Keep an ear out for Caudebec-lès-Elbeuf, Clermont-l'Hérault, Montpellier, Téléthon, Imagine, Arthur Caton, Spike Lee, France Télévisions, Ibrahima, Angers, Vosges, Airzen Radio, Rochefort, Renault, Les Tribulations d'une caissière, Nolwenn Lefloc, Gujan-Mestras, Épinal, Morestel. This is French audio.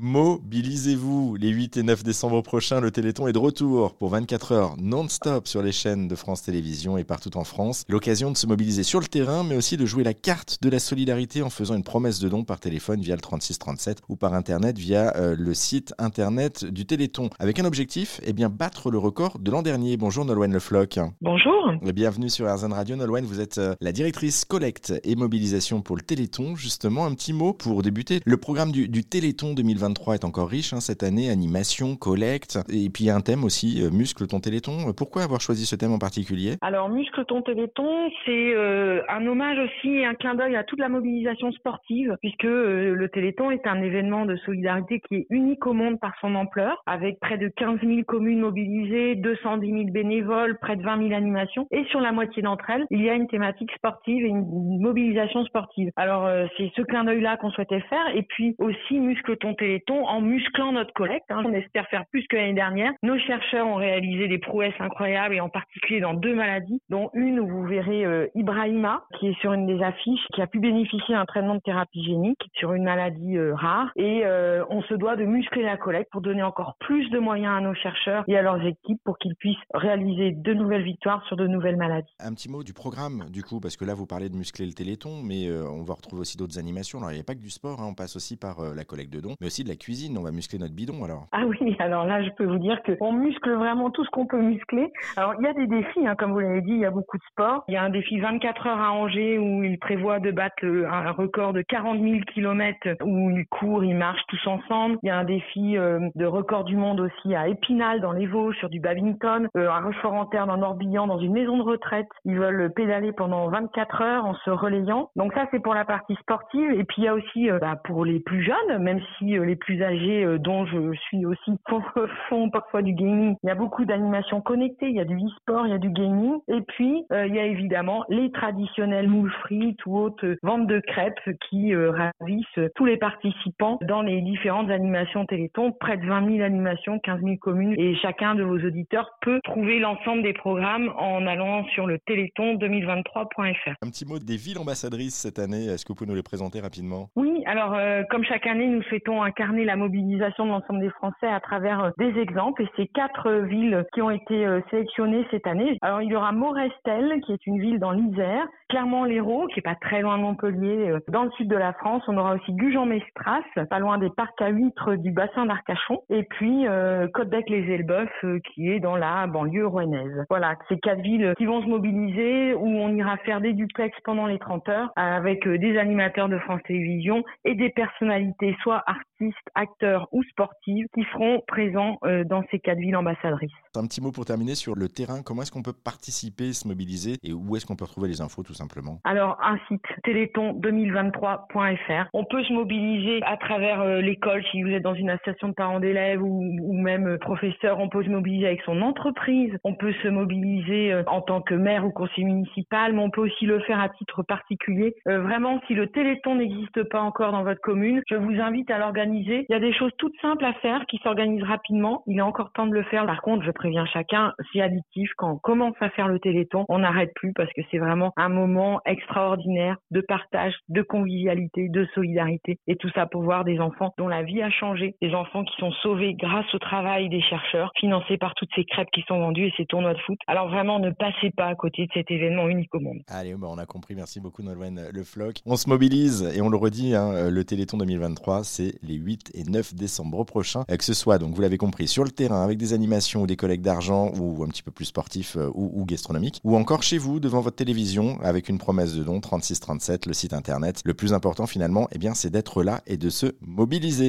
Mobilisez-vous, les 8 et 9 décembre prochains, le Téléthon est de retour pour 24 heures non-stop sur les chaînes de France Télévisions et partout en France. L'occasion de se mobiliser sur le terrain, mais aussi de jouer la carte de la solidarité en faisant une promesse de don par téléphone via le 3637 ou par internet via le site internet du Téléthon. Avec un objectif, battre le record de l'an dernier. Bonjour Nolwenn Lefloc. Bonjour. Bienvenue sur Airzen Radio. Nolwenn, vous êtes la directrice collecte et mobilisation pour le Téléthon. Justement, un petit mot pour débuter. Le programme du Téléthon 2023 est encore riche cette année, animation, collecte, et puis il y a un thème aussi, muscle ton Téléthon. Pourquoi avoir choisi ce thème en particulier ? Alors muscle ton Téléthon, c'est un hommage aussi, un clin d'œil à toute la mobilisation sportive, puisque le Téléthon est un événement de solidarité qui est unique au monde par son ampleur, avec près de 15 000 communes mobilisées, 210 000 bénévoles, près de 20 000 animations, et sur la moitié d'entre elles, il y a une thématique sportive et une mobilisation sportive. Alors c'est ce clin d'œil-là qu'on souhaitait faire, et puis aussi muscle ton Téléthon en musclant notre collecte. On espère faire plus que l'année dernière. Nos chercheurs ont réalisé des prouesses incroyables et en particulier dans 2 maladies, dont une où vous verrez Ibrahima, qui est sur une des affiches, qui a pu bénéficier d'un traitement de thérapie génique sur une maladie rare. Et on se doit de muscler la collecte pour donner encore plus de moyens à nos chercheurs et à leurs équipes pour qu'ils puissent réaliser de nouvelles victoires sur de nouvelles maladies. Un petit mot du programme, du coup, parce que là, vous parlez de muscler le Téléthon, mais on va retrouver aussi d'autres animations. Alors, il n'y a pas que du sport, on passe aussi par la collecte de dons, mais aussi de la cuisine. On va muscler notre bidon alors. Ah oui, alors là je peux vous dire qu'on muscle vraiment tout ce qu'on peut muscler. Alors il y a des défis, comme vous l'avez dit, il y a beaucoup de sports. Il y a un défi 24 heures à Angers où il prévoit de battre un record de 40 000 km où ils courent, ils marchent tous ensemble. Il y a un défi de record du monde aussi à Épinal dans les Vosges sur du badminton, à Rochefort en terre dans l'Orbillon dans une maison de retraite. Ils veulent pédaler pendant 24 heures en se relayant. Donc ça c'est pour la partie sportive et puis il y a aussi pour les plus jeunes, même si les plus âgés dont je suis aussi font parfois du gaming. Il y a beaucoup d'animations connectées, il y a du e-sport, il y a du gaming. Et puis, il y a évidemment les traditionnelles moules frites ou autres ventes de crêpes qui ravissent tous les participants dans les différentes animations Téléthon. Près de 20 000 animations, 15 000 communes. Et chacun de vos auditeurs peut trouver l'ensemble des programmes en allant sur le téléthon2023.fr. Un petit mot des villes ambassadrices cette année. Est-ce que vous pouvez nous les présenter rapidement ? Oui, alors comme chaque année, nous souhaitons incarner la mobilisation de l'ensemble des Français à travers des exemples et ces 4 villes qui ont été sélectionnées cette année. Alors il y aura Morestel qui est une ville dans l'Isère, Clermont-l'Hérault qui est pas très loin de Montpellier, dans le sud de la France. On aura aussi Gujan-Mestras, pas loin des parcs à huîtres du bassin d'Arcachon, et puis Caudebec-lès-Elbeuf qui est dans la banlieue rouennaise. Voilà, ces 4 villes qui vont se mobiliser où on ira faire des duplex pendant les 30 heures avec des animateurs de France Télévisions et des personnalités soit artistes, acteurs ou sportives qui seront présents dans ces 4 villes ambassadrices. Un petit mot pour terminer sur le terrain. Comment est-ce qu'on peut participer, se mobiliser et où est-ce qu'on peut retrouver les infos tout simplement ? Alors un site téléthon2023.fr. On peut se mobiliser à travers l'école si vous êtes dans une association de parents d'élèves ou même professeur. On peut se mobiliser avec son entreprise. On peut se mobiliser en tant que maire ou conseiller municipal, mais on peut aussi le faire à titre particulier. Vraiment, si le Téléthon n'existe pas encore dans votre commune, je vous invite à l'organiser. Il y a des choses toutes simples à faire qui s'organisent rapidement. Il est encore temps de le faire. Par contre, je préviens chacun, c'est addictif. Quand on commence à faire le Téléthon, on n'arrête plus parce que c'est vraiment un moment extraordinaire de partage, de convivialité, de solidarité. Et tout ça pour voir des enfants dont la vie a changé. Des enfants qui sont sauvés grâce au travail des chercheurs, financés par toutes ces crêpes qui sont vendues et ces tournois de foot. Alors vraiment, ne passez pas à côté de cet événement unique au monde. Allez, on a compris. Merci beaucoup Nolwenn Lefloc. On se mobilise et on le redit, le Téléthon 2023, c'est les 8 et 9 décembre prochains, que ce soit, donc vous l'avez compris, sur le terrain avec des animations ou des collectes d'argent ou un petit peu plus sportifs ou gastronomiques, ou encore chez vous devant votre télévision avec une promesse de don 3637, le site internet. Le plus important finalement, c'est d'être là et de se mobiliser.